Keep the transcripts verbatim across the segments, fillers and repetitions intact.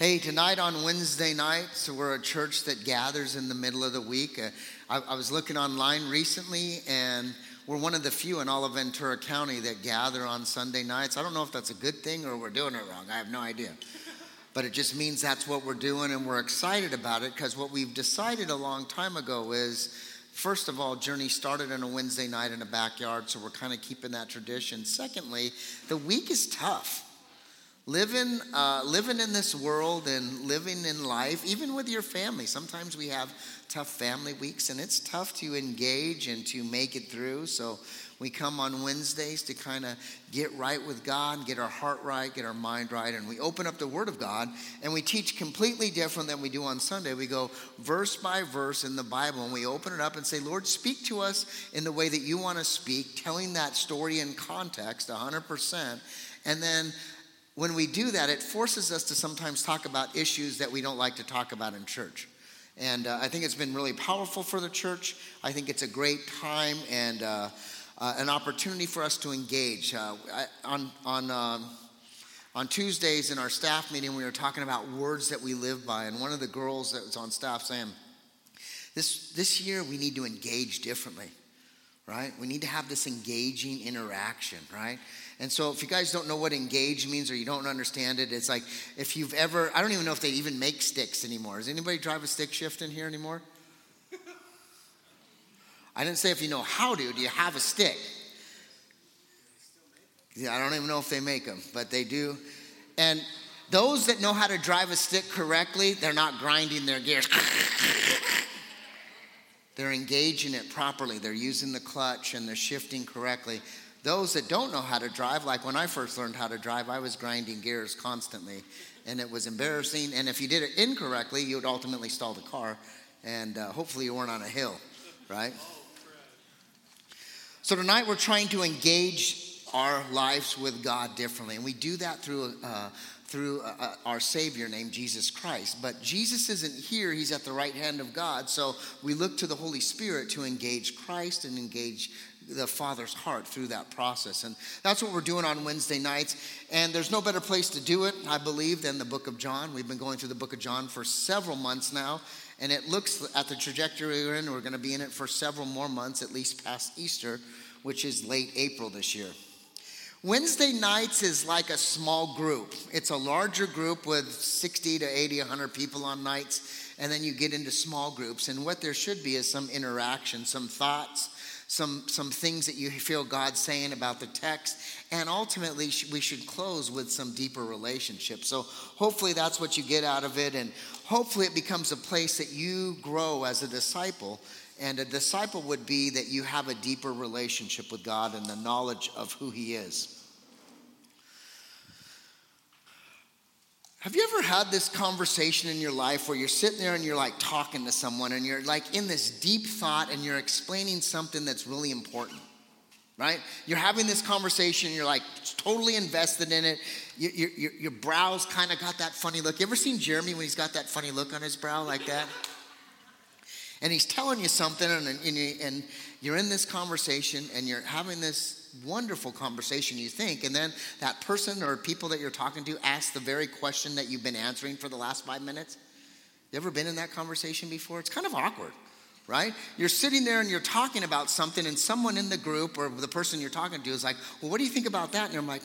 Hey, tonight on Wednesday nights, we're a church that gathers in the middle of the week. Uh, I, I was looking online recently, and we're one of the few in all of Ventura County that gather on Sunday nights. I don't know if that's a good thing or we're doing it wrong. I have no idea. But it just means that's what we're doing, and we're excited about it because what we've decided a long time ago is, first of all, Journey started on a Wednesday night in a backyard, so we're kind of keeping that tradition. Secondly, the week is tough. Living uh, living in this world and living in life, even with your family. Sometimes we have tough family weeks, and it's tough to engage and to make it through. So we come on Wednesdays to kind of get right with God, get our heart right, get our mind right. And we open up the Word of God, and we teach completely different than we do on Sunday. We go verse by verse in the Bible, and we open it up and say, Lord, speak to us in the way that you want to speak, telling that story in context one hundred percent. And then when we do that, it forces us to sometimes talk about issues that we don't like to talk about in church. And uh, I think it's been really powerful for the church. I think it's a great time and uh, uh, an opportunity for us to engage. Uh, I, on on um, on Tuesdays in our staff meeting, we were talking about words that we live by. And one of the girls that was on staff saying, this, this year we need to engage differently. Right? We need to have this engaging interaction, right? And so if you guys don't know what engage means or you don't understand it, it's like if you've ever, I don't even know if they even make sticks anymore. Does anybody drive a stick shift in here anymore? I didn't say if you know how to, do you have a stick? Yeah, I don't even know if they make them, but they do. And those that know how to drive a stick correctly, they're not grinding their gears. They're engaging it properly. They're using the clutch and they're shifting correctly. Those that don't know how to drive, like when I first learned how to drive, I was grinding gears constantly. And it was embarrassing. And if you did it incorrectly, you would ultimately stall the car. And uh, hopefully you weren't on a hill, right? So tonight we're trying to engage our lives with God differently. And we do that through uh, through uh, our Savior named Jesus Christ. But Jesus isn't here. He's at the right hand of God. So we look to the Holy Spirit to engage Christ and engage the Father's heart through that process. And that's what we're doing on Wednesday nights. And there's no better place to do it, I believe, than the book of John. We've been going through the book of John for several months now. And it looks at the trajectory we're in, we're going to be in it for several more months, at least past Easter, which is late April this year. Wednesday nights is like a small group. It's a larger group with sixty to eighty, one hundred people on nights, and then you get into small groups. And what there should be is some interaction, some thoughts, some some things that you feel God's saying about the text. And ultimately, we should close with some deeper relationship. So hopefully that's what you get out of it, and hopefully it becomes a place that you grow as a disciple. And a disciple would be that you have a deeper relationship with God and the knowledge of who he is. Have you ever had this conversation in your life where you're sitting there and you're like talking to someone and you're like in this deep thought and you're explaining something that's really important, right? You're having this conversation, you're like totally invested in it. Your, your, your brow's kind of got that funny look. You ever seen Jeremy when he's got that funny look on his brow like that? And he's telling you something, and, and, and you're in this conversation, and you're having this wonderful conversation, you think, and then that person or people that you're talking to ask the very question that you've been answering for the last five minutes. You ever been in that conversation before? It's kind of awkward, right? You're sitting there, and you're talking about something, and someone in the group or the person you're talking to is like, well, what do you think about that? And I'm like,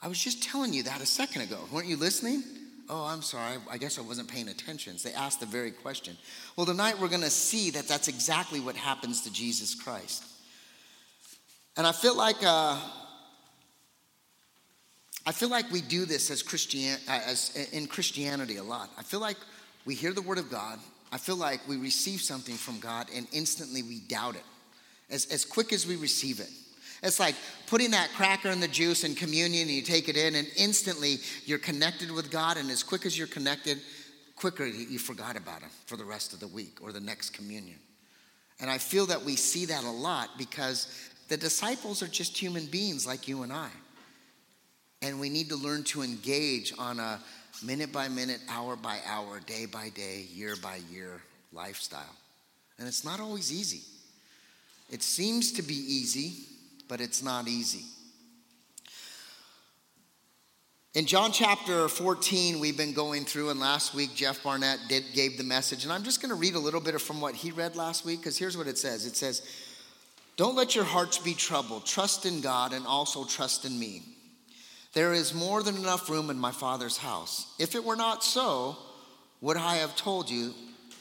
I was just telling you that a second ago. Weren't you listening? Oh, I'm sorry, I guess I wasn't paying attention. So they asked the very question. Well, tonight we're going to see that that's exactly what happens to Jesus Christ. And I feel like uh, I feel like we do this as Christian as in Christianity a lot. I feel like we hear the word of God. I feel like we receive something from God and instantly we doubt it as, as quick as we receive it. It's like putting that cracker in the juice in communion and you take it in and instantly you're connected with God, and as quick as you're connected, quicker you forgot about him for the rest of the week or the next communion. And I feel that we see that a lot because the disciples are just human beings like you and I. And we need to learn to engage on a minute by minute, hour by hour, day by day, year by year lifestyle. And it's not always easy. It seems to be easy, but it's not easy. In John chapter fourteen, we've been going through, and last week Jeff Barnett did, gave the message. And I'm just going to read a little bit from what he read last week, because here's what it says. It says, "Don't let your hearts be troubled. Trust in God and also trust in me. There is more than enough room in my Father's house. If it were not so, would I have told you,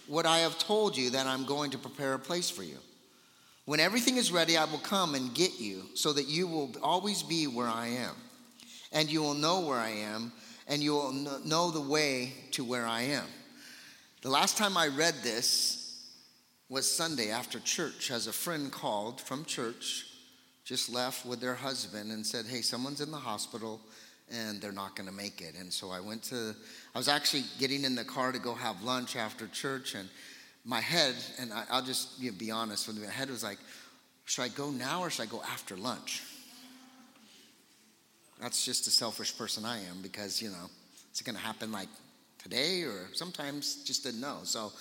would I have told you that I'm going to prepare a place for you? When everything is ready, I will come and get you so that you will always be where I am. And you will know where I am, and you will know the way to where I am." The last time I read this was Sunday after church, as a friend called from church, just left with their husband, and said, "Hey, someone's in the hospital and they're not going to make it." And so I went to, I was actually getting in the car to go have lunch after church, and my head, and I, I'll just you know, be honest with you, my head was like, should I go now or should I go after lunch? That's just a selfish person I am, because, you know, it's going to happen like today, or sometimes just didn't know. So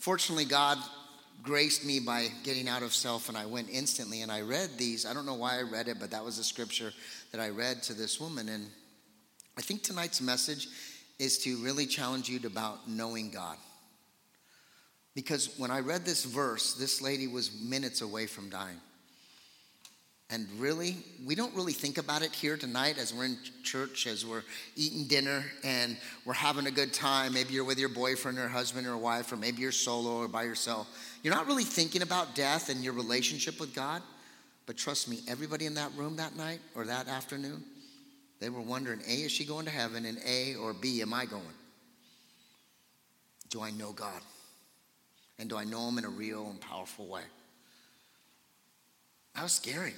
fortunately, God graced me by getting out of self, and I went instantly, and I read these. I don't know why I read it, but that was the scripture that I read to this woman. And I think tonight's message is to really challenge you about knowing God. Because when I read this verse, this lady was minutes away from dying. And really, we don't really think about it here tonight as we're in church, as we're eating dinner and we're having a good time. Maybe you're with your boyfriend or husband or wife, or maybe you're solo or by yourself. You're not really thinking about death and your relationship with God. But trust me, everybody in that room that night or that afternoon, they were wondering, A, is she going to heaven? And A, or B, am I going? Do I know God? And do I know him in a real and powerful way? That was scary.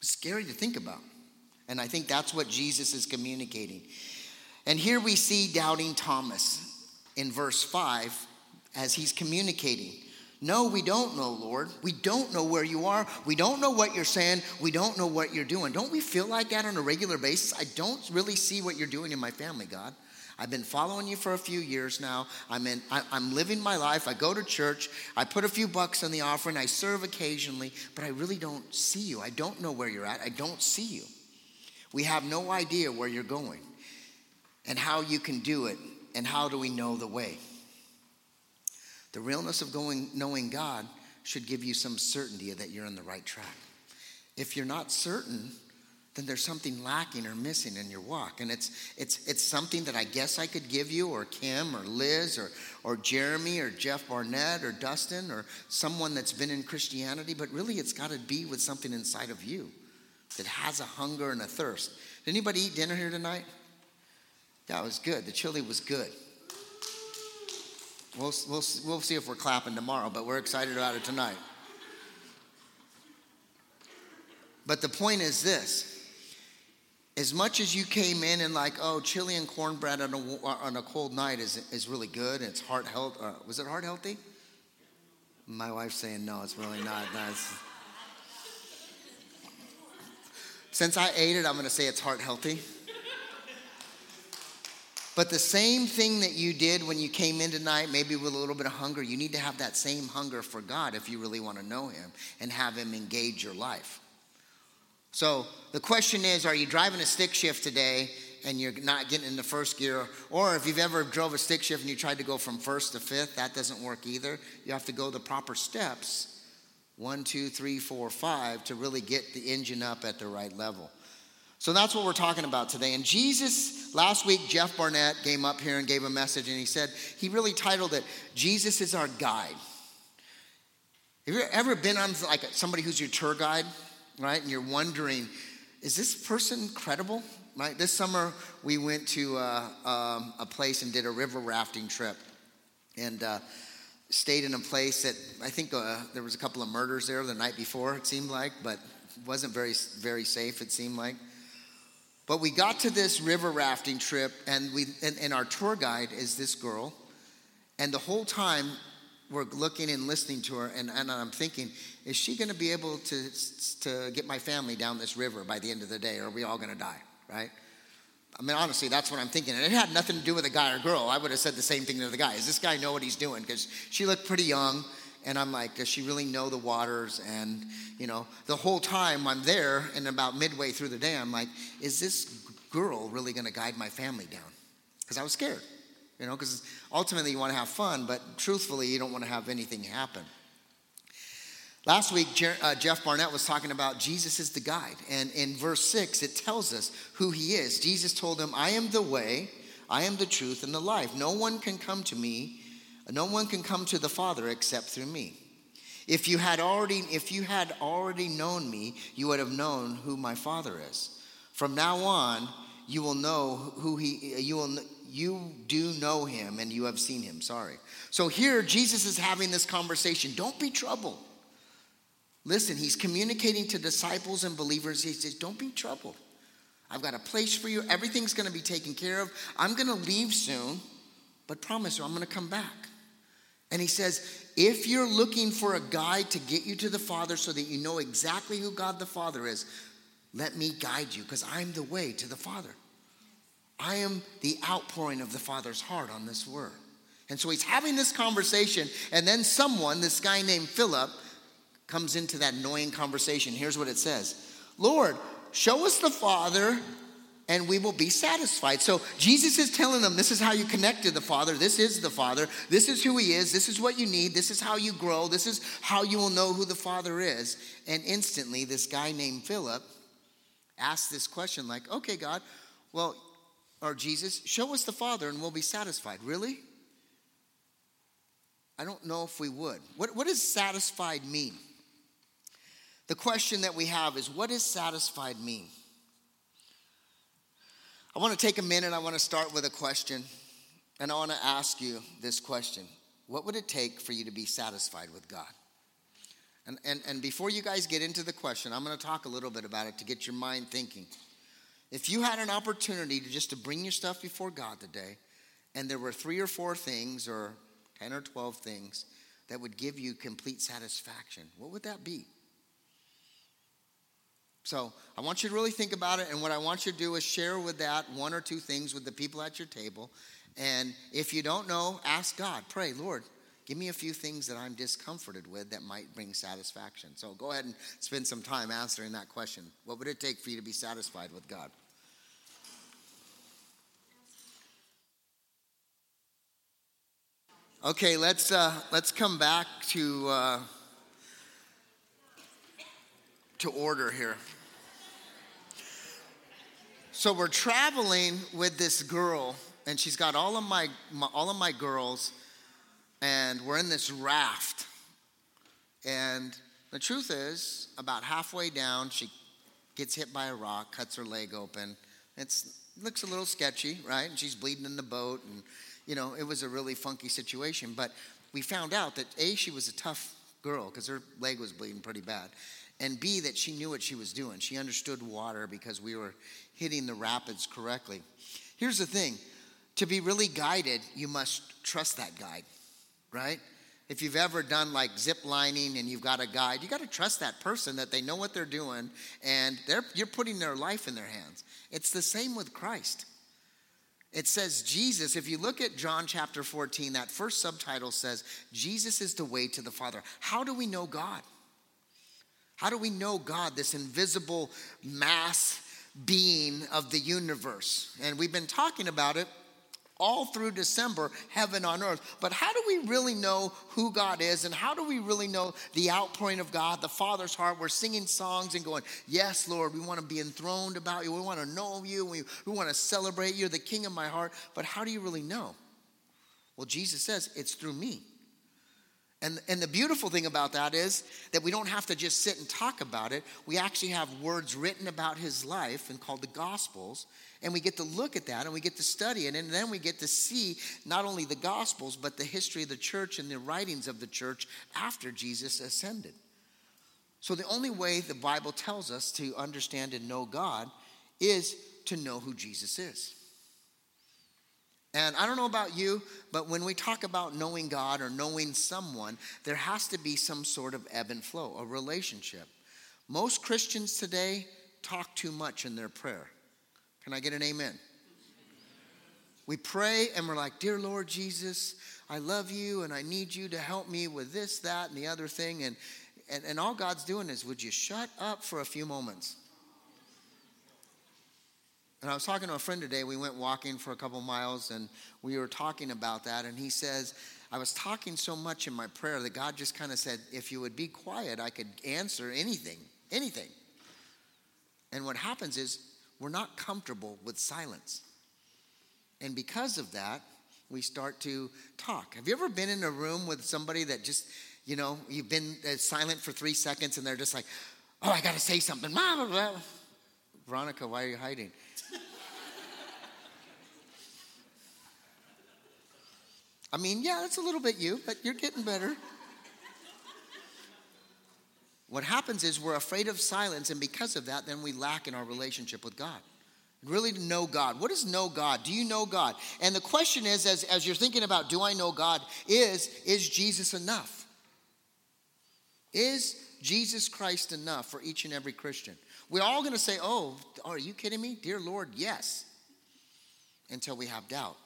It's scary to think about. And I think that's what Jesus is communicating. And here we see doubting Thomas in verse five as he's communicating. No, we don't know, Lord. We don't know where you are. We don't know what you're saying. We don't know what you're doing. Don't we feel like that on a regular basis? I don't really see what you're doing in my family, God. I've been following you for a few years now. I'm in, I, I'm living my life. I go to church. I put a few bucks in the offering. I serve occasionally, but I really don't see you. I don't know where you're at. I don't see you. We have no idea where you're going and how you can do it, and how do we know the way. The realness of going, knowing God should give you some certainty that you're on the right track. If you're not certain, then there's something lacking or missing in your walk. And it's it's it's something that I guess I could give you, or Kim, or Liz, or or Jeremy, or Jeff Barnett, or Dustin, or someone that's been in Christianity, but really it's got to be with something inside of you that has a hunger and a thirst. Did anybody eat dinner here tonight? That was good. The chili was good. We'll, we'll, we'll see if we're clapping tomorrow, but we're excited about it tonight. But the point is this. As much as you came in and like, oh, chili and cornbread on a, on a cold night is is really good. It's heart health. Uh, was it heart healthy? My wife's saying no, it's really not. Nice. Since I ate it, I'm going to say it's heart healthy. But the same thing that you did when you came in tonight, maybe with a little bit of hunger, you need to have that same hunger for God if you really want to know him and have him engage your life. So the question is, are you driving a stick shift today and you're not getting into first gear? Or if you've ever drove a stick shift and you tried to go from first to fifth, that doesn't work either. You have to go the proper steps, one, two, three, four, five, to really get the engine up at the right level. So that's what we're talking about today. And Jesus, last week, Jeff Barnett came up here and gave a message, and he said, he really titled it, Jesus is our guide. Have you ever been on like somebody who's your tour guide? Right, and you're wondering, is this person credible? Right, this summer we went to uh, um, a place and did a river rafting trip, and uh, stayed in a place that I think uh, there was a couple of murders there the night before. It seemed like, but wasn't very very safe. It seemed like, but we got to this river rafting trip, and we and, and our tour guide is this girl, and the whole time we're looking and listening to her, and, and I'm thinking, is she going to be able to, to get my family down this river by the end of the day, or are we all going to die, right? I mean, honestly, that's what I'm thinking. And it had nothing to do with a guy or girl. I would have said the same thing to the guy. Does this guy know what he's doing? Because she looked pretty young, and I'm like, does she really know the waters? And, you know, the whole time I'm there, and about midway through the day, I'm like, is this girl really going to guide my family down? Because I was scared, you know, because ultimately you want to have fun, but truthfully, you don't want to have anything happen. Last week, Jer- uh, Jeff Barnett was talking about Jesus is the guide. And in verse six, it tells us who he is. Jesus told him, I am the way, I am the truth, and the life. No one can come to me, no one can come to the Father except through me. If you had already, if you had already known me, you would have known who my Father is. From now on, you will know who he, you will, you do know him and you have seen him, sorry. So here, Jesus is having this conversation. Don't be troubled. Listen, he's communicating to disciples and believers. He says, don't be troubled. I've got a place for you. Everything's going to be taken care of. I'm going to leave soon, but promise you, I'm going to come back. And he says, if you're looking for a guide to get you to the Father so that you know exactly who God the Father is, let me guide you, because I'm the way to the Father. I am the outpouring of the Father's heart on this word. And so he's having this conversation, and then someone, this guy named Philip, comes into that annoying conversation. Here's what it says. Lord, show us the Father, and we will be satisfied. So Jesus is telling them, this is how you connect to the Father. This is the Father. This is who he is. This is what you need. This is how you grow. This is how you will know who the Father is. And instantly, this guy named Philip asks this question like, okay, God, well, or Jesus, show us the Father and we'll be satisfied. Really? I don't know if we would. What, what does satisfied mean? The question that we have is, what does satisfied mean? I want to take a minute. I want to start with a question. And I want to ask you this question. What would it take for you to be satisfied with God? And, and, and before you guys get into the question, I'm going to talk a little bit about it to get your mind thinking. If you had an opportunity to just to bring your stuff before God today, and there were three or four things or ten or twelve things that would give you complete satisfaction, what would that be? So I want you to really think about it, and what I want you to do is share with that one or two things with the people at your table. And if you don't know, ask God. Pray, Lord, give me a few things that I'm discomforted with that might bring satisfaction. So go ahead and spend some time answering that question. What would it take for you to be satisfied with God? Okay, let's uh, let's come back to uh, to order here. So we're traveling with this girl, and she's got all of my, my all of my girls, and we're in this raft. And the truth is, about halfway down, she gets hit by a rock, cuts her leg open. It's, it looks a little sketchy, right? And she's bleeding in the boat, and you know it was a really funky situation. But we found out that A, she was a tough girl because her leg was bleeding pretty bad. And B, that she knew what she was doing. She understood water because we were hitting the rapids correctly. Here's the thing. To be really guided, you must trust that guide, right? If you've ever done like zip lining and you've got a guide, you got to trust that person that they know what they're doing and they're, you're putting their life in their hands. It's the same with Christ. It says Jesus, if you look at John chapter fourteen, that first subtitle says, Jesus is the way to the Father. How do we know God? How do we know God, this invisible mass being of the universe? And we've been talking about it all through December, heaven on earth. But how do we really know who God is? And how do we really know the outpouring of God, the Father's heart? We're singing songs and going, yes, Lord, we want to be enthroned about you. We want to know you. We, we want to celebrate you. You're the King of my heart. But how do you really know? Well, Jesus says, it's through me. And, and the beautiful thing about that is that we don't have to just sit and talk about it. We actually have words written about his life and called the Gospels. And we get to look at that and we get to study it. And then we get to see not only the Gospels, but the history of the church and the writings of the church after Jesus ascended. So the only way the Bible tells us to understand and know God is to know who Jesus is. And I don't know about you, but when we talk about knowing God or knowing someone, there has to be some sort of ebb and flow, a relationship. Most Christians today talk too much in their prayer. Can I get an amen? We pray and we're like, dear Lord Jesus, I love you and I need you to help me with this, that, and the other thing. And, and, and all God's doing is, would you shut up for a few moments? And I was talking to a friend today. We went walking for a couple miles, and we were talking about that. And he says, I was talking so much in my prayer that God just kind of said, if you would be quiet, I could answer anything, anything. And what happens is we're not comfortable with silence. And because of that, we start to talk. Have you ever been in a room with somebody that just, you know, you've been silent for three seconds, and they're just like, oh, I got to say something. Blah, blah, blah. Veronica, why are you hiding? I mean, yeah, that's a little bit you, but you're getting better. What happens is we're afraid of silence, and because of that, then we lack in our relationship with God. Really to know God. What is know God? Do you know God? And the question is, as, as you're thinking about, do I know God, is, is Jesus enough? Is Jesus Christ enough for each and every Christian? We're all going to say, oh, are you kidding me? Dear Lord, yes. Until we have doubt.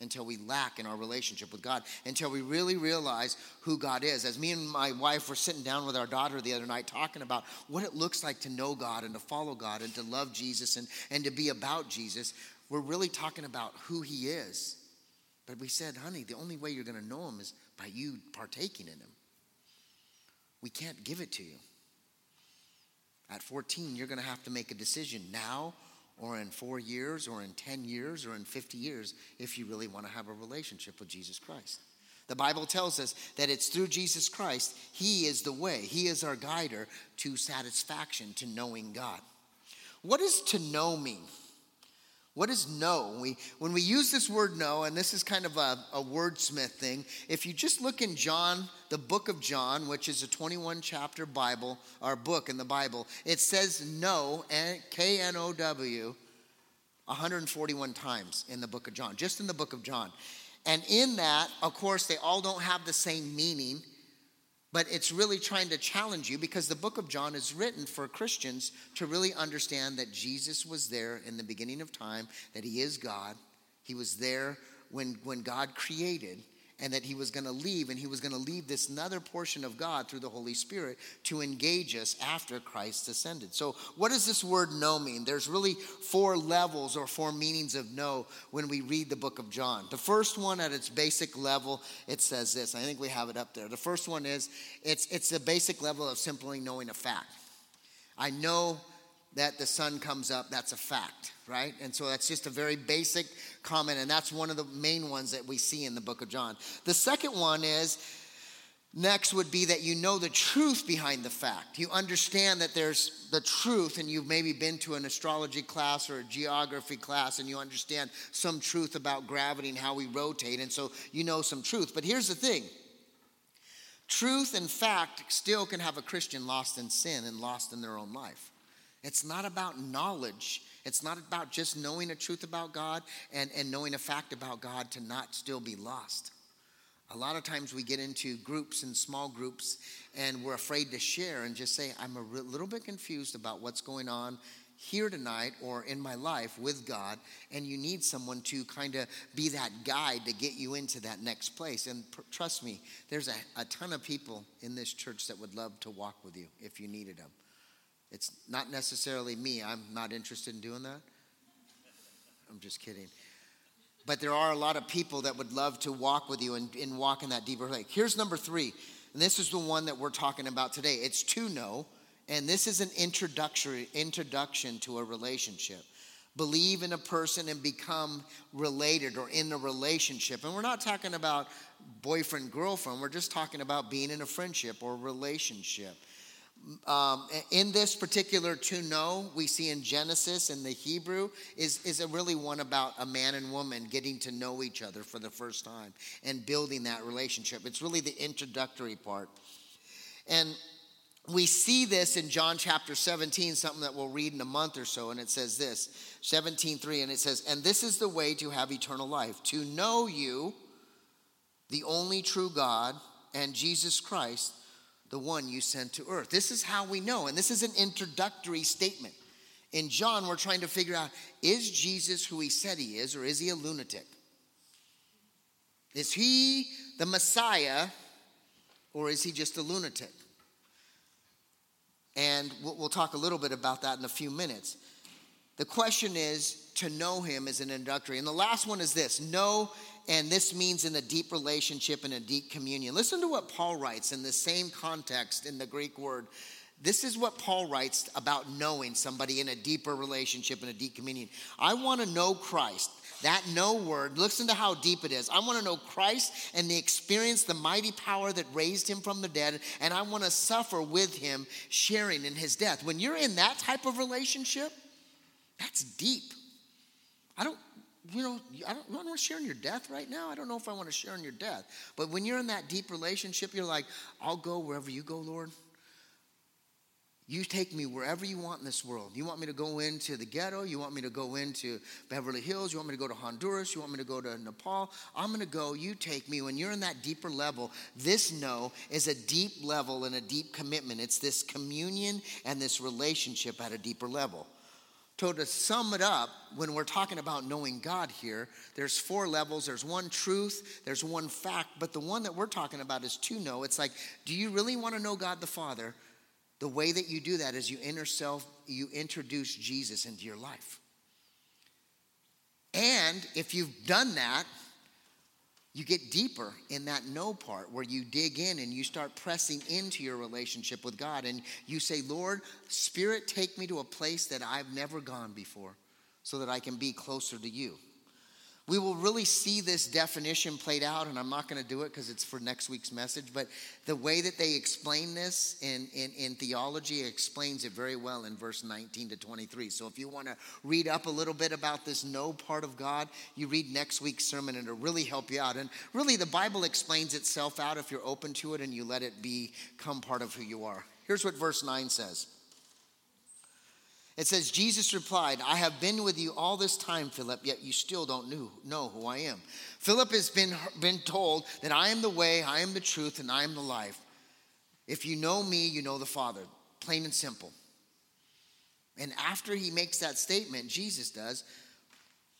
Until we lack in our relationship with God, until we really realize who God is. As me and my wife were sitting down with our daughter the other night talking about what it looks like to know God and to follow God and to love Jesus and, and to be about Jesus, we're really talking about who he is. But we said, honey, the only way you're going to know him is by you partaking in him. We can't give it to you. At fourteen, you're going to have to make a decision now, or in four years, or in ten years, or in fifty years, if you really want to have a relationship with Jesus Christ. The Bible tells us that it's through Jesus Christ, he is the way, he is our guider to satisfaction, to knowing God. What does to know mean? What does know? We, when we use this word know, and this is kind of a, a wordsmith thing, if you just look in John, the book of John, which is a twenty-one chapter Bible, or book in the Bible, it says know, K N O W, one hundred forty-one times in the book of John, just in the book of John. And in that, of course, they all don't have the same meaning, but it's really trying to challenge you because the book of John is written for Christians to really understand that Jesus was there in the beginning of time, that he is God. He was there when, when God created, and that he was going to leave, and he was going to leave this another portion of God through the Holy Spirit to engage us after Christ ascended. So what does this word know mean? There's really four levels or four meanings of know when we read the book of John. The first one at its basic level, it says this. I think we have it up there. The first one is, it's it's the basic level of simply knowing a fact. I know that the sun comes up, that's a fact, right? And so that's just a very basic comment, and that's one of the main ones that we see in the book of John. The second one is, next would be that you know the truth behind the fact. You understand that there's the truth, and you've maybe been to an astrology class or a geography class, and you understand some truth about gravity and how we rotate, and so you know some truth. But here's the thing. Truth and fact still can have a Christian lost in sin and lost in their own life. It's not about knowledge. It's not about just knowing a truth about God and, and knowing a fact about God to not still be lost. A lot of times we get into groups and small groups and we're afraid to share and just say, I'm a re- little bit confused about what's going on here tonight or in my life with God, and you need someone to kind of be that guide to get you into that next place. And pr- trust me, there's a, a ton of people in this church that would love to walk with you if you needed them. It's not necessarily me. I'm not interested in doing that. I'm just kidding. But there are a lot of people that would love to walk with you and, and walk in that deeper way. Here's number three, and this is the one that we're talking about today. It's to know, and this is an introductory introduction to a relationship. Believe in a person and become related or in a relationship. And we're not talking about boyfriend, girlfriend. We're just talking about being in a friendship or relationship. Um, in this particular to know, we see in Genesis in the Hebrew is, is a really one about a man and woman getting to know each other for the first time and building that relationship. It's really the introductory part. And we see this in John chapter seventeen, something that we'll read in a month or so, and it says this, seventeen three, and it says, and this is the way to have eternal life, to know you, the only true God, and Jesus Christ, the one you sent to earth. This is how we know, and this is an introductory statement. In John, we're trying to figure out, is Jesus who he said he is, or is he a lunatic? Is he the Messiah, or is he just a lunatic? And we'll talk a little bit about that in a few minutes. The question is to know him as an introductory. And the last one is this, know, and this means in a deep relationship and a deep communion. Listen to what Paul writes in the same context in the Greek word. This is what Paul writes about knowing somebody in a deeper relationship and a deep communion. I want to know Christ. That no word, listen to how deep it is. I want to know Christ and the experience, the mighty power that raised him from the dead, and I want to suffer with him, sharing in his death. When you're in that type of relationship, that's deep. I don't, you know, I don't, I don't want to share in your death right now. I don't know if I want to share in your death. But when you're in that deep relationship, you're like, I'll go wherever you go, Lord. You take me wherever you want in this world. You want me to go into the ghetto. You want me to go into Beverly Hills. You want me to go to Honduras. You want me to go to Nepal. I'm going to go. You take me. When you're in that deeper level, this no is a deep level and a deep commitment. It's this communion and this relationship at a deeper level. So to sum it up, when we're talking about knowing God here, there's four levels. There's one truth. There's one fact. But the one that we're talking about is to know. It's like, do you really want to know God the Father? The way that you do that is you inner self, you introduce Jesus into your life. And if you've done that, you get deeper in that no part where you dig in and you start pressing into your relationship with God. And you say, Lord, Spirit, take me to a place that I've never gone before so that I can be closer to you. We will really see this definition played out, and I'm not going to do it because it's for next week's message, but the way that they explain this in, in, in theology explains it very well in verse nineteen to twenty-three. So if you want to read up a little bit about this no part of God, you read next week's sermon, and it'll really help you out. And really, the Bible explains itself out if you're open to it and you let it become part of who you are. Here's what verse nine says. It says, Jesus replied, I have been with you all this time, Philip, yet you still don't know who I am. Philip has been, been told that I am the way, I am the truth, and I am the life. If you know me, you know the Father, plain and simple. And after he makes that statement, Jesus does,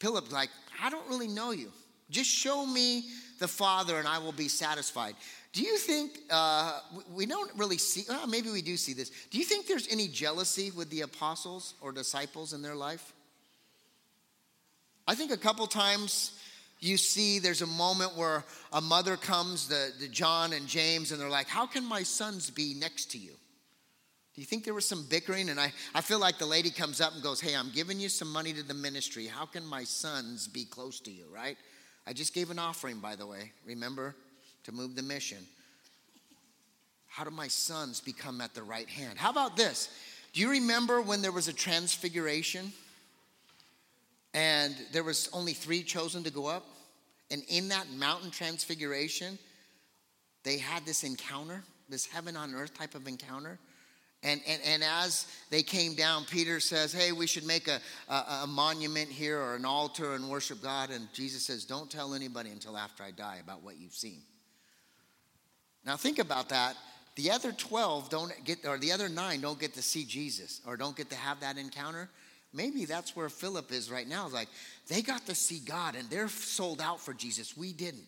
Philip's like, I don't really know you. Just show me the Father and I will be satisfied. Do you think, uh, we don't really see, well, maybe we do see this. Do you think there's any jealousy with the apostles or disciples in their life? I think a couple times you see there's a moment where a mother comes, the, the John and James, and they're like, how can my sons be next to you? Do you think there was some bickering? And I, I feel like the lady comes up and goes, hey, I'm giving you some money to the ministry. How can my sons be close to you, right? I just gave an offering, by the way, remember? To move the mission. How do my sons become at the right hand? How about this? Do you remember when there was a transfiguration and there was only three chosen to go up? And in that mountain transfiguration, they had this encounter, this heaven on earth type of encounter. And, and and as they came down, Peter says, hey, we should make a, a, a monument here or an altar and worship God. And Jesus says, don't tell anybody until after I die about what you've seen. Now think about that. The other twelve don't get, or the other nine don't get to see Jesus or don't get to have that encounter. Maybe that's where Philip is right now. Like, they got to see God and they're sold out for Jesus. We didn't.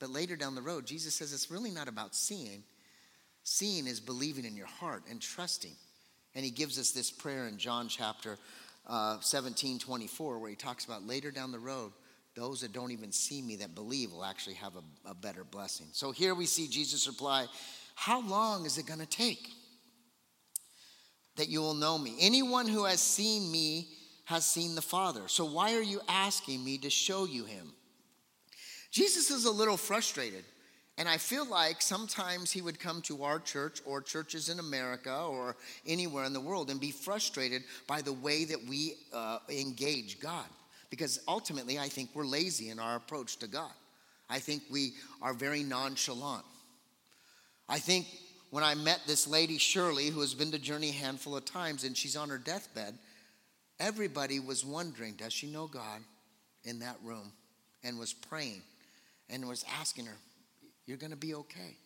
But later down the road, Jesus says it's really not about seeing. Seeing is believing in your heart and trusting. And he gives us this prayer in John chapter uh, seventeen, twenty-four, where he talks about later down the road, those that don't even see me that believe will actually have a, a better blessing. So here we see Jesus reply, how long is it going to take that you will know me? Anyone who has seen me has seen the Father. So why are you asking me to show you him? Jesus is a little frustrated. And I feel like sometimes he would come to our church or churches in America or anywhere in the world and be frustrated by the way that we uh, engage God. Because ultimately, I think we're lazy in our approach to God. I think we are very nonchalant. I think when I met this lady, Shirley, who has been to Journey a handful of times, and she's on her deathbed, everybody was wondering, does she know God in that room? And was praying and was asking her, you're going to be okay.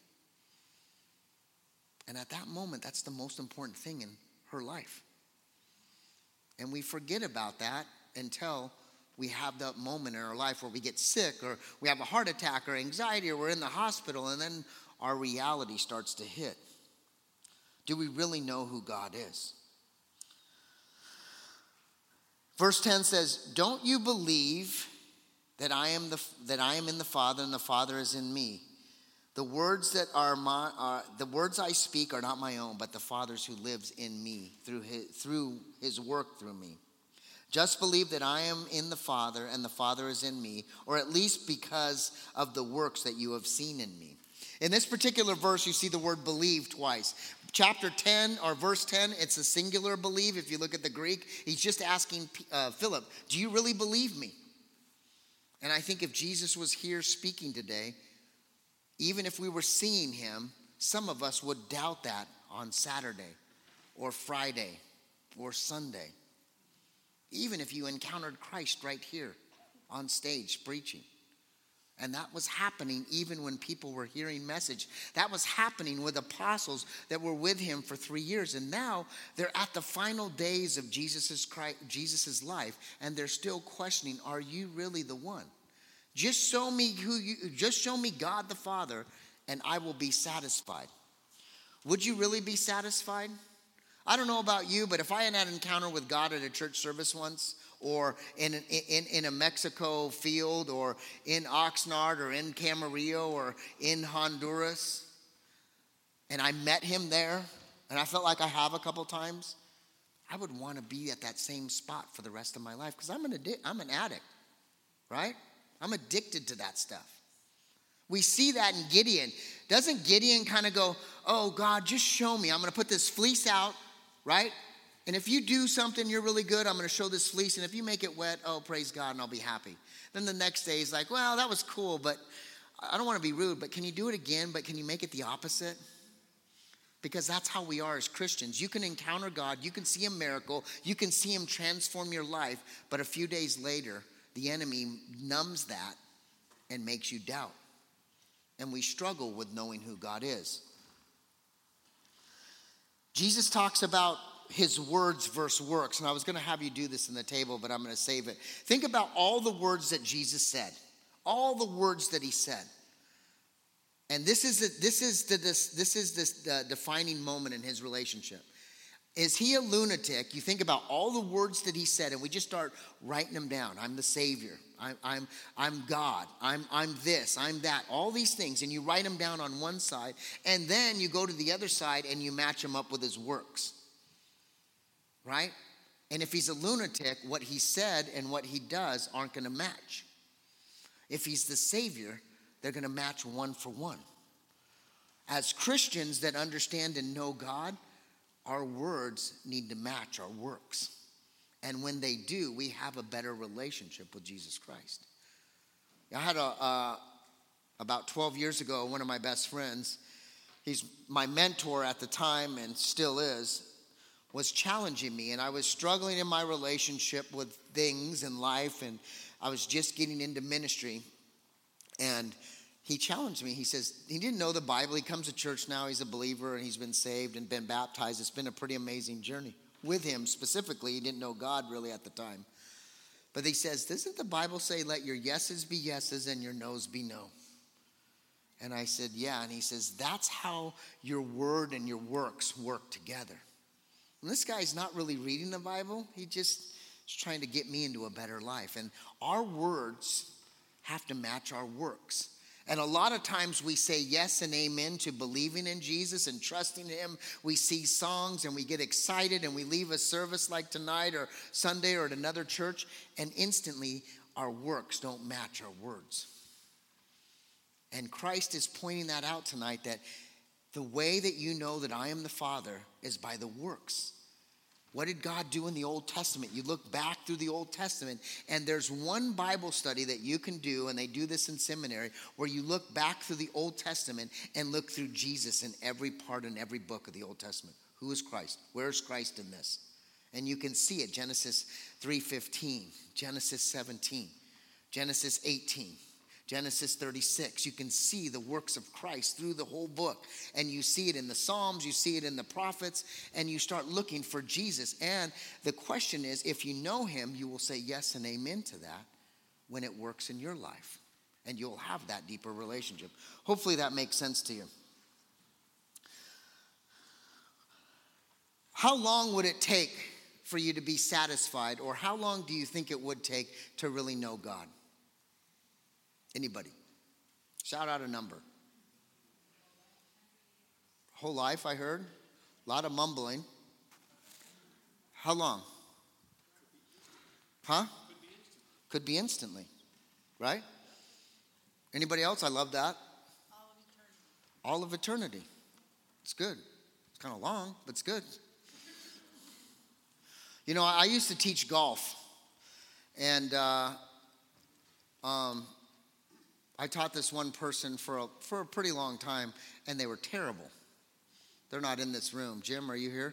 And at that moment, that's the most important thing in her life. And we forget about that until we have that moment in our life where we get sick or we have a heart attack or anxiety or we're in the hospital, and then our reality starts to hit. Do we really know who God is? Verse ten says, "Don't you believe that I am the that I am in the Father and the Father is in me? The words that are my are, the words I speak are not my own, but the Father's who lives in me through his, through his work through me. Just believe that I am in the Father and the Father is in me, or at least because of the works that you have seen in me." In this particular verse, you see the word believe twice. Chapter ten, or verse ten, it's a singular believe. If you look at the Greek, he's just asking uh, Philip, do you really believe me? And I think if Jesus was here speaking today, even if we were seeing him, some of us would doubt that on Saturday or Friday or Sunday. Even if you encountered Christ right here on stage preaching. And that was happening even when people were hearing message. That was happening with apostles that were with him for three years. And now they're at the final days of Jesus' Christ, Jesus's life, and they're still questioning, are you really the one? Just show me who you, just show me God the Father, and I will be satisfied. Would you really be satisfied? I don't know about you, but if I had an encounter with God at a church service once, or in, in in a Mexico field, or in Oxnard, or in Camarillo, or in Honduras, and I met him there, and I felt like I have a couple times, I would want to be at that same spot for the rest of my life, because I'm an addi- I'm an addict, right? I'm addicted to that stuff. We see that in Gideon. Doesn't Gideon kind of go, oh, God, just show me. I'm going to put this fleece out, right? And if you do something, you're really good. I'm going to show this fleece. And if you make it wet, oh, praise God, and I'll be happy. Then the next day he's like, well, that was cool, but I don't want to be rude, but can you do it again? But can you make it the opposite? Because that's how we are as Christians. You can encounter God. You can see a miracle. You can see him transform your life. But a few days later, the enemy numbs that and makes you doubt. And we struggle with knowing who God is. Jesus talks about his words versus works. And I was going to have you do this in the table, but I'm going to save it. Think about all the words that Jesus said. All the words that he said. And this is the, this is the, this, this is this uh, defining moment in his relationship. Is he a lunatic? You think about all the words that he said, and we just start writing them down. I'm the Savior. I'm I'm I'm God. I'm I'm this. I'm that. All these things, and you write them down on one side, and then you go to the other side and you match them up with his works. Right? And if he's a lunatic, what he said and what he does aren't going to match. If he's the Savior, they're going to match one for one. As Christians that understand and know God, our words need to match our works. And when they do, we have a better relationship with Jesus Christ. I had a, uh, about twelve years ago, one of my best friends, he's my mentor at the time and still is, was challenging me, and I was struggling in my relationship with things and life, and I was just getting into ministry, and he challenged me. He says, he didn't know the Bible. He comes to church now. He's a believer, and he's been saved and been baptized. It's been a pretty amazing journey with him specifically. He didn't know God really at the time. But he says, doesn't the Bible say, let your yeses be yeses and your noes be no? And I said, yeah. And he says, that's how your word and your works work together. And this guy's not really reading the Bible. He just is trying to get me into a better life. And our words have to match our works. And a lot of times we say yes and amen to believing in Jesus and trusting him. We see songs and we get excited and we leave a service like tonight or Sunday or at another church. And instantly our works don't match our words. And Christ is pointing that out tonight, that the way that you know that I am the Father is by the works. What did God do in the Old Testament? You look back through the Old Testament, and there's one Bible study that you can do, and they do this in seminary, where you look back through the Old Testament and look through Jesus in every part and every book of the Old Testament. Who is Christ? Where is Christ in this? And you can see it. Genesis three fifteen, Genesis seventeen, Genesis eighteen. Genesis thirty-six, you can see the works of Christ through the whole book. And you see it in the Psalms, you see it in the prophets, and you start looking for Jesus. And the question is, if you know him, you will say yes and amen to that when it works in your life. And you'll have that deeper relationship. Hopefully that makes sense to you. How long would it take for you to be satisfied, or how long do you think it would take to really know God? Anybody? Shout out a number. Whole life, I heard. A lot of mumbling. How long? Huh? Could be instantly, right? Anybody else? I love that. All of eternity. All of eternity. It's good. It's kind of long, but it's good. You know, I used to teach golf, and uh, um, I taught this one person for a, for a pretty long time, and they were terrible. They're not in this room. Jim, are you here?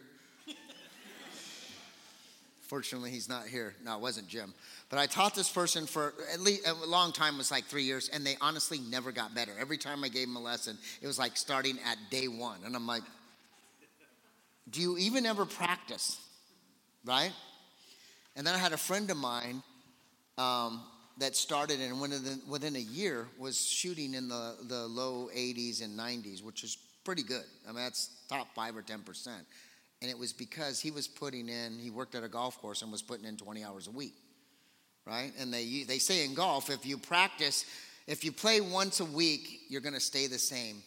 Fortunately, he's not here. No, it wasn't Jim. But I taught this person for at least a long time. It was like three years, and they honestly never got better. Every time I gave them a lesson, it was like starting at day one. And I'm like, do you even ever practice, right? And then I had a friend of mine um, that started, and within, within a year was shooting in the, the low eighties and nineties, which is pretty good. I mean, that's top five or ten percent. And it was because he was putting in, he worked at a golf course and was putting in twenty hours a week, right? And they they say in golf, if you practice, if you play once a week, you're going to stay the same.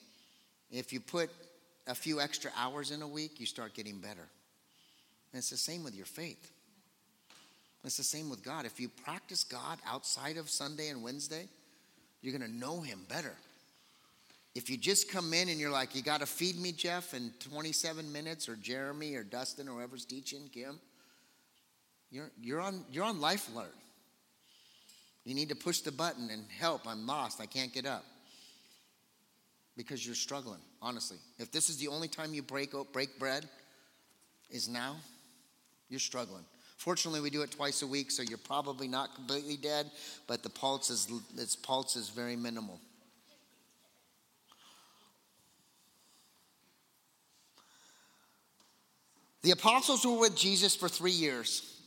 If you put a few extra hours in a week, you start getting better. And it's the same with your faith. It's the same with God. If you practice God outside of Sunday and Wednesday, you're going to know him better. If you just come in and you're like, you got to feed me, Jeff, in twenty-seven minutes, or Jeremy or Dustin or whoever's teaching, Kim, you're you're on you're on life alert. You need to push the button and help. I'm lost. I can't get up. Because you're struggling, honestly. If this is the only time you break break bread is now, you're struggling. Fortunately, we do it twice a week, so you're probably not completely dead, but the pulse is its pulse is very minimal. The apostles were with Jesus for three years,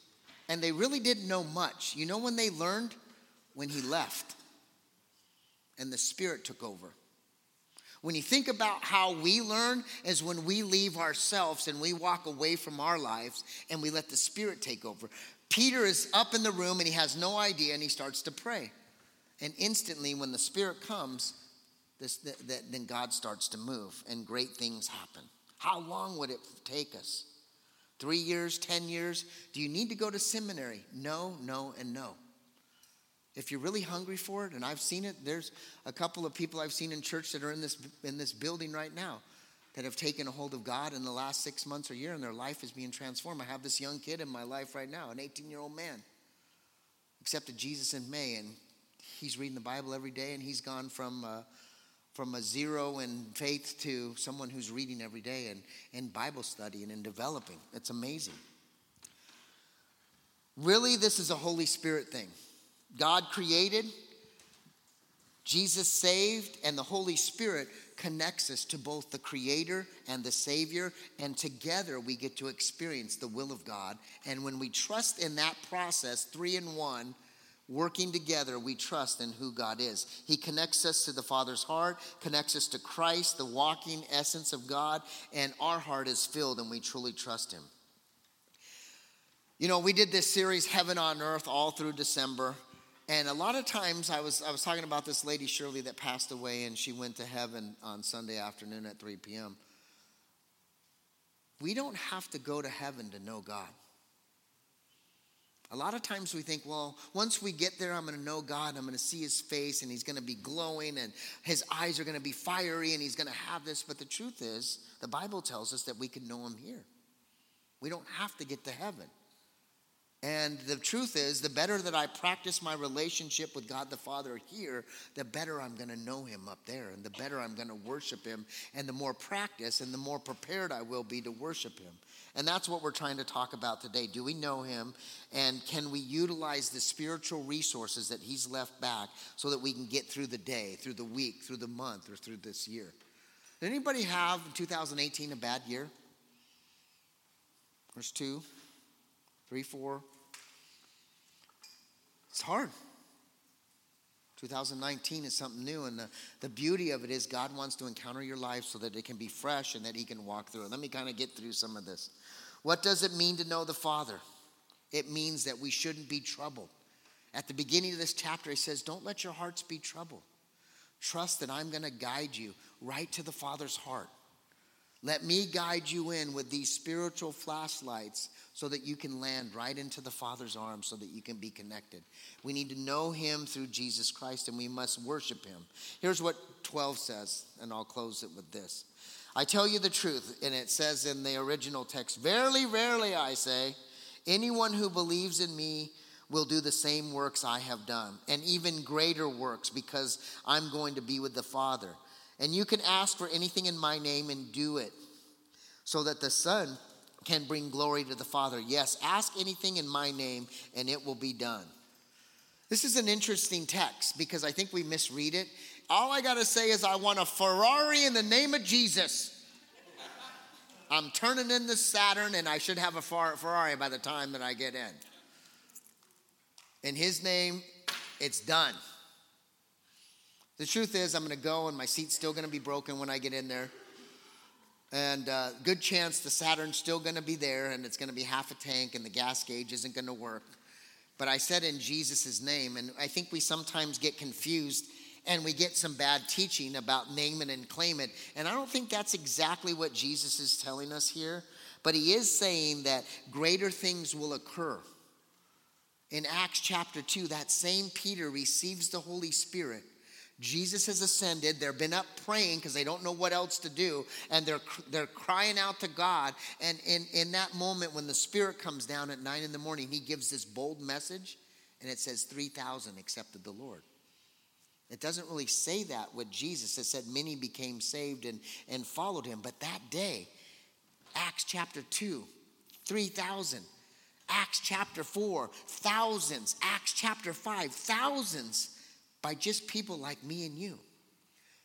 and they really didn't know much. You know when they learned? When he left, and the Spirit took over. When you think about how we learn is when we leave ourselves and we walk away from our lives and we let the Spirit take over. Peter is up in the room, and he has no idea, and he starts to pray. And instantly, when the Spirit comes, this, th- th- then God starts to move, and great things happen. How long would it take us? Three years, ten years? Do you need to go to seminary? No, no, and no. If you're really hungry for it, and I've seen it, there's a couple of people I've seen in church that are in this in this building right now that have taken a hold of God in the last six months or year, and their life is being transformed. I have this young kid in my life right now, an eighteen-year-old man, accepted Jesus in May, and he's reading the Bible every day, and he's gone from... Uh, from a zero in faith to someone who's reading every day and in Bible study and in developing. It's amazing. Really, this is a Holy Spirit thing. God created, Jesus saved, and the Holy Spirit connects us to both the Creator and the Savior, and together we get to experience the will of God. And when we trust in that process, three in one, working together, we trust in who God is. He connects us to the Father's heart, connects us to Christ, the walking essence of God, and our heart is filled and we truly trust him. You know, we did this series, Heaven on Earth, all through December. And a lot of times I was I was talking about this lady, Shirley, that passed away, and she went to heaven on Sunday afternoon at three p.m. We don't have to go to heaven to know God. A lot of times we think, well, once we get there, I'm going to know God. I'm going to see his face, and he's going to be glowing, and his eyes are going to be fiery, and he's going to have this. But the truth is, the Bible tells us that we can know him here. We don't have to get to heaven. And the truth is, the better that I practice my relationship with God the Father here, the better I'm going to know him up there, and the better I'm going to worship him, and the more practice and the more prepared I will be to worship him. And that's what we're trying to talk about today. Do we know him? And can we utilize the spiritual resources that he's left back so that we can get through the day, through the week, through the month, or through this year? Did anybody have in two thousand eighteen a bad year? There's two, three, four. It's hard. two thousand nineteen is something new, and the, the beauty of it is God wants to encounter your life so that it can be fresh and that he can walk through it. Let me kind of get through some of this. What does it mean to know the Father? It means that we shouldn't be troubled. At the beginning of this chapter, it says, don't let your hearts be troubled. Trust that I'm going to guide you right to the Father's heart. Let me guide you in with these spiritual flashlights so that you can land right into the Father's arms so that you can be connected. We need to know him through Jesus Christ, and we must worship him. Here's what twelve says, and I'll close it with this. I tell you the truth, and it says in the original text, verily, verily, I say, anyone who believes in me will do the same works I have done, and even greater works, because I'm going to be with the Father. And you can ask for anything in my name and do it, so that the Son can bring glory to the Father. Yes, ask anything in my name, and it will be done. This is an interesting text, because I think we misread it. All I got to say is I want a Ferrari in the name of Jesus. I'm turning in the Saturn, and I should have a Ferrari by the time that I get in. In his name, it's done. The truth is, I'm going to go, and my seat's still going to be broken when I get in there. And uh, good chance the Saturn's still going to be there, and it's going to be half a tank, and the gas gauge isn't going to work. But I said in Jesus' name, and I think we sometimes get confused, and we get some bad teaching about name it and claim it. And I don't think that's exactly what Jesus is telling us here. But he is saying that greater things will occur. In Acts chapter two, that same Peter receives the Holy Spirit. Jesus has ascended. They've been up praying because they don't know what else to do. And they're they're crying out to God. And in, in that moment when the Spirit comes down at nine in the morning, he gives this bold message. And it says three thousand accepted the Lord. It doesn't really say that with Jesus. It said many became saved and, and followed him. But that day, Acts chapter two, three thousand. Acts chapter four, thousands. Acts chapter five, thousands, by just people like me and you.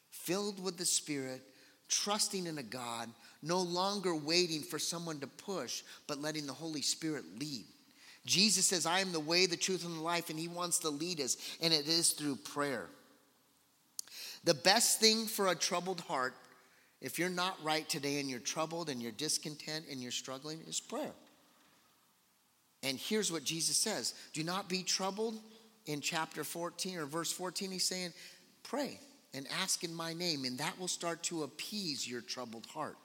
Filled with the Spirit, trusting in a God, no longer waiting for someone to push, but letting the Holy Spirit lead. Jesus says, I am the way, the truth, and the life, and he wants to lead us, and it is through prayer. The best thing for a troubled heart, if you're not right today and you're troubled and you're discontent and you're struggling, is prayer. And here's what Jesus says. Do not be troubled. In chapter fourteen or verse fourteen, he's saying, pray and ask in my name, and that will start to appease your troubled heart.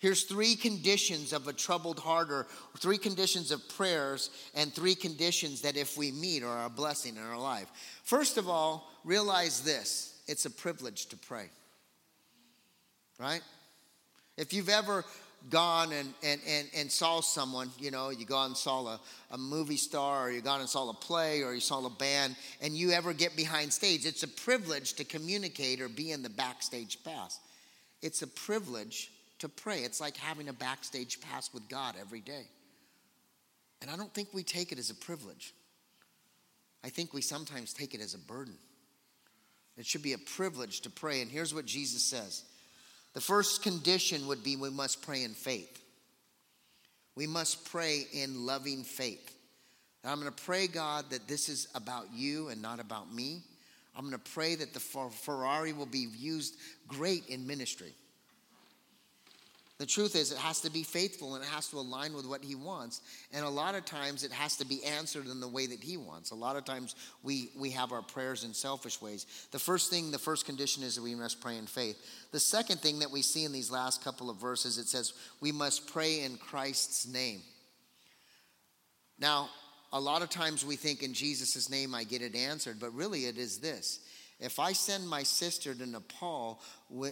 Here's three conditions of a troubled heart, or three conditions of prayers, and three conditions that if we meet are a blessing in our life. First of all, realize this. It's a privilege to pray. Right? If you've ever gone and, and, and, and saw someone, you know, you gone and saw a, a movie star, or you gone and saw a play, or you saw a band, and you ever get behind stage, it's a privilege to communicate or be in the backstage pass. It's a privilege to pray. It's like having a backstage pass with God every day. And I don't think we take it as a privilege. I think we sometimes take it as a burden. It should be a privilege to pray. And here's what Jesus says. The first condition would be we must pray in faith. We must pray in loving faith. And I'm going to pray, God, that this is about you and not about me. I'm going to pray that the Ferrari will be used great in ministry. The truth is, it has to be faithful, and it has to align with what he wants. And a lot of times it has to be answered in the way that he wants. A lot of times we, we have our prayers in selfish ways. The first thing, the first condition is that we must pray in faith. The second thing that we see in these last couple of verses, it says we must pray in Christ's name. Now, a lot of times we think in Jesus' name I get it answered, but really it is this. If I send my sister to Nepal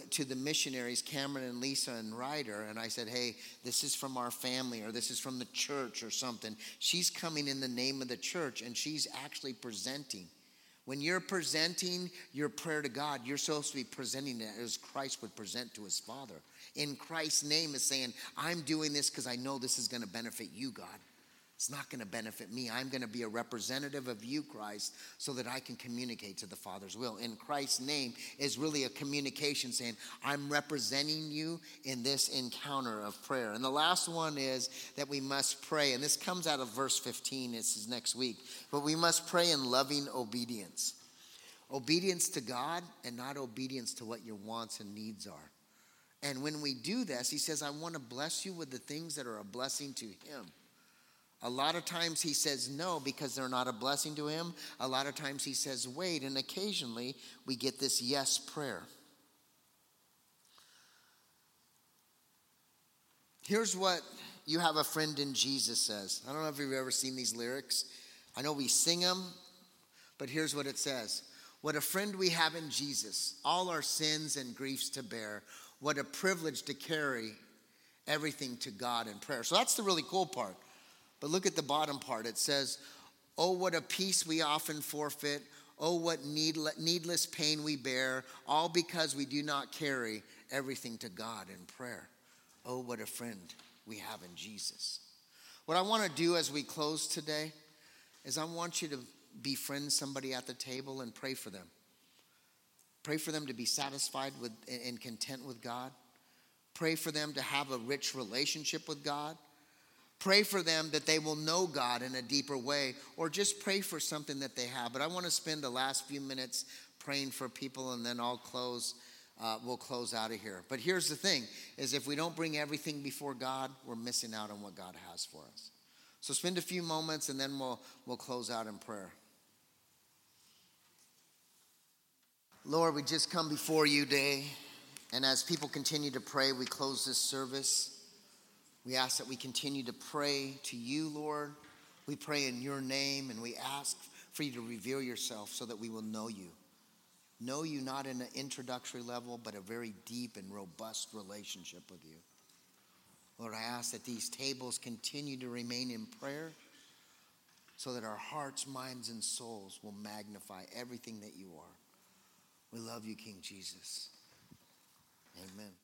to the missionaries, Cameron and Lisa and Ryder, and I said, hey, this is from our family, or this is from the church or something, she's coming in the name of the church, and she's actually presenting. When you're presenting your prayer to God, you're supposed to be presenting it as Christ would present to his Father. In Christ's name is saying, I'm doing this because I know this is going to benefit you, God. It's not going to benefit me. I'm going to be a representative of you, Christ, so that I can communicate to the Father's will. In Christ's name is really a communication saying, I'm representing you in this encounter of prayer. And the last one is that we must pray. And this comes out of verse fifteen. This is next week. But we must pray in loving obedience. Obedience to God and not obedience to what your wants and needs are. And when we do this, he says, I want to bless you with the things that are a blessing to him. A lot of times he says no because they're not a blessing to him. A lot of times he says wait, and occasionally we get this yes prayer. Here's what "You Have a Friend in Jesus" says. I don't know if you've ever seen these lyrics. I know we sing them, but here's what it says. What a friend we have in Jesus, all our sins and griefs to bear. What a privilege to carry everything to God in prayer. So that's the really cool part. But look at the bottom part. It says, oh, what a peace we often forfeit. Oh, what needless pain we bear, all because we do not carry everything to God in prayer. Oh, what a friend we have in Jesus. What I want to do as we close today is I want you to befriend somebody at the table and pray for them. Pray for them to be satisfied with and content with God. Pray for them to have a rich relationship with God. Pray for them that they will know God in a deeper way, or just pray for something that they have. But I want to spend the last few minutes praying for people, and then I'll close. Uh, we'll close out of here. But here's the thing, is if we don't bring everything before God, we're missing out on what God has for us. So spend a few moments, and then we'll we'll close out in prayer. Lord, we just come before you today, and as people continue to pray, we close this service. We ask that we continue to pray to you, Lord. We pray in your name, and we ask for you to reveal yourself so that we will know you. Know you not in an introductory level, but a very deep and robust relationship with you. Lord, I ask that these tables continue to remain in prayer so that our hearts, minds, and souls will magnify everything that you are. We love you, King Jesus. Amen.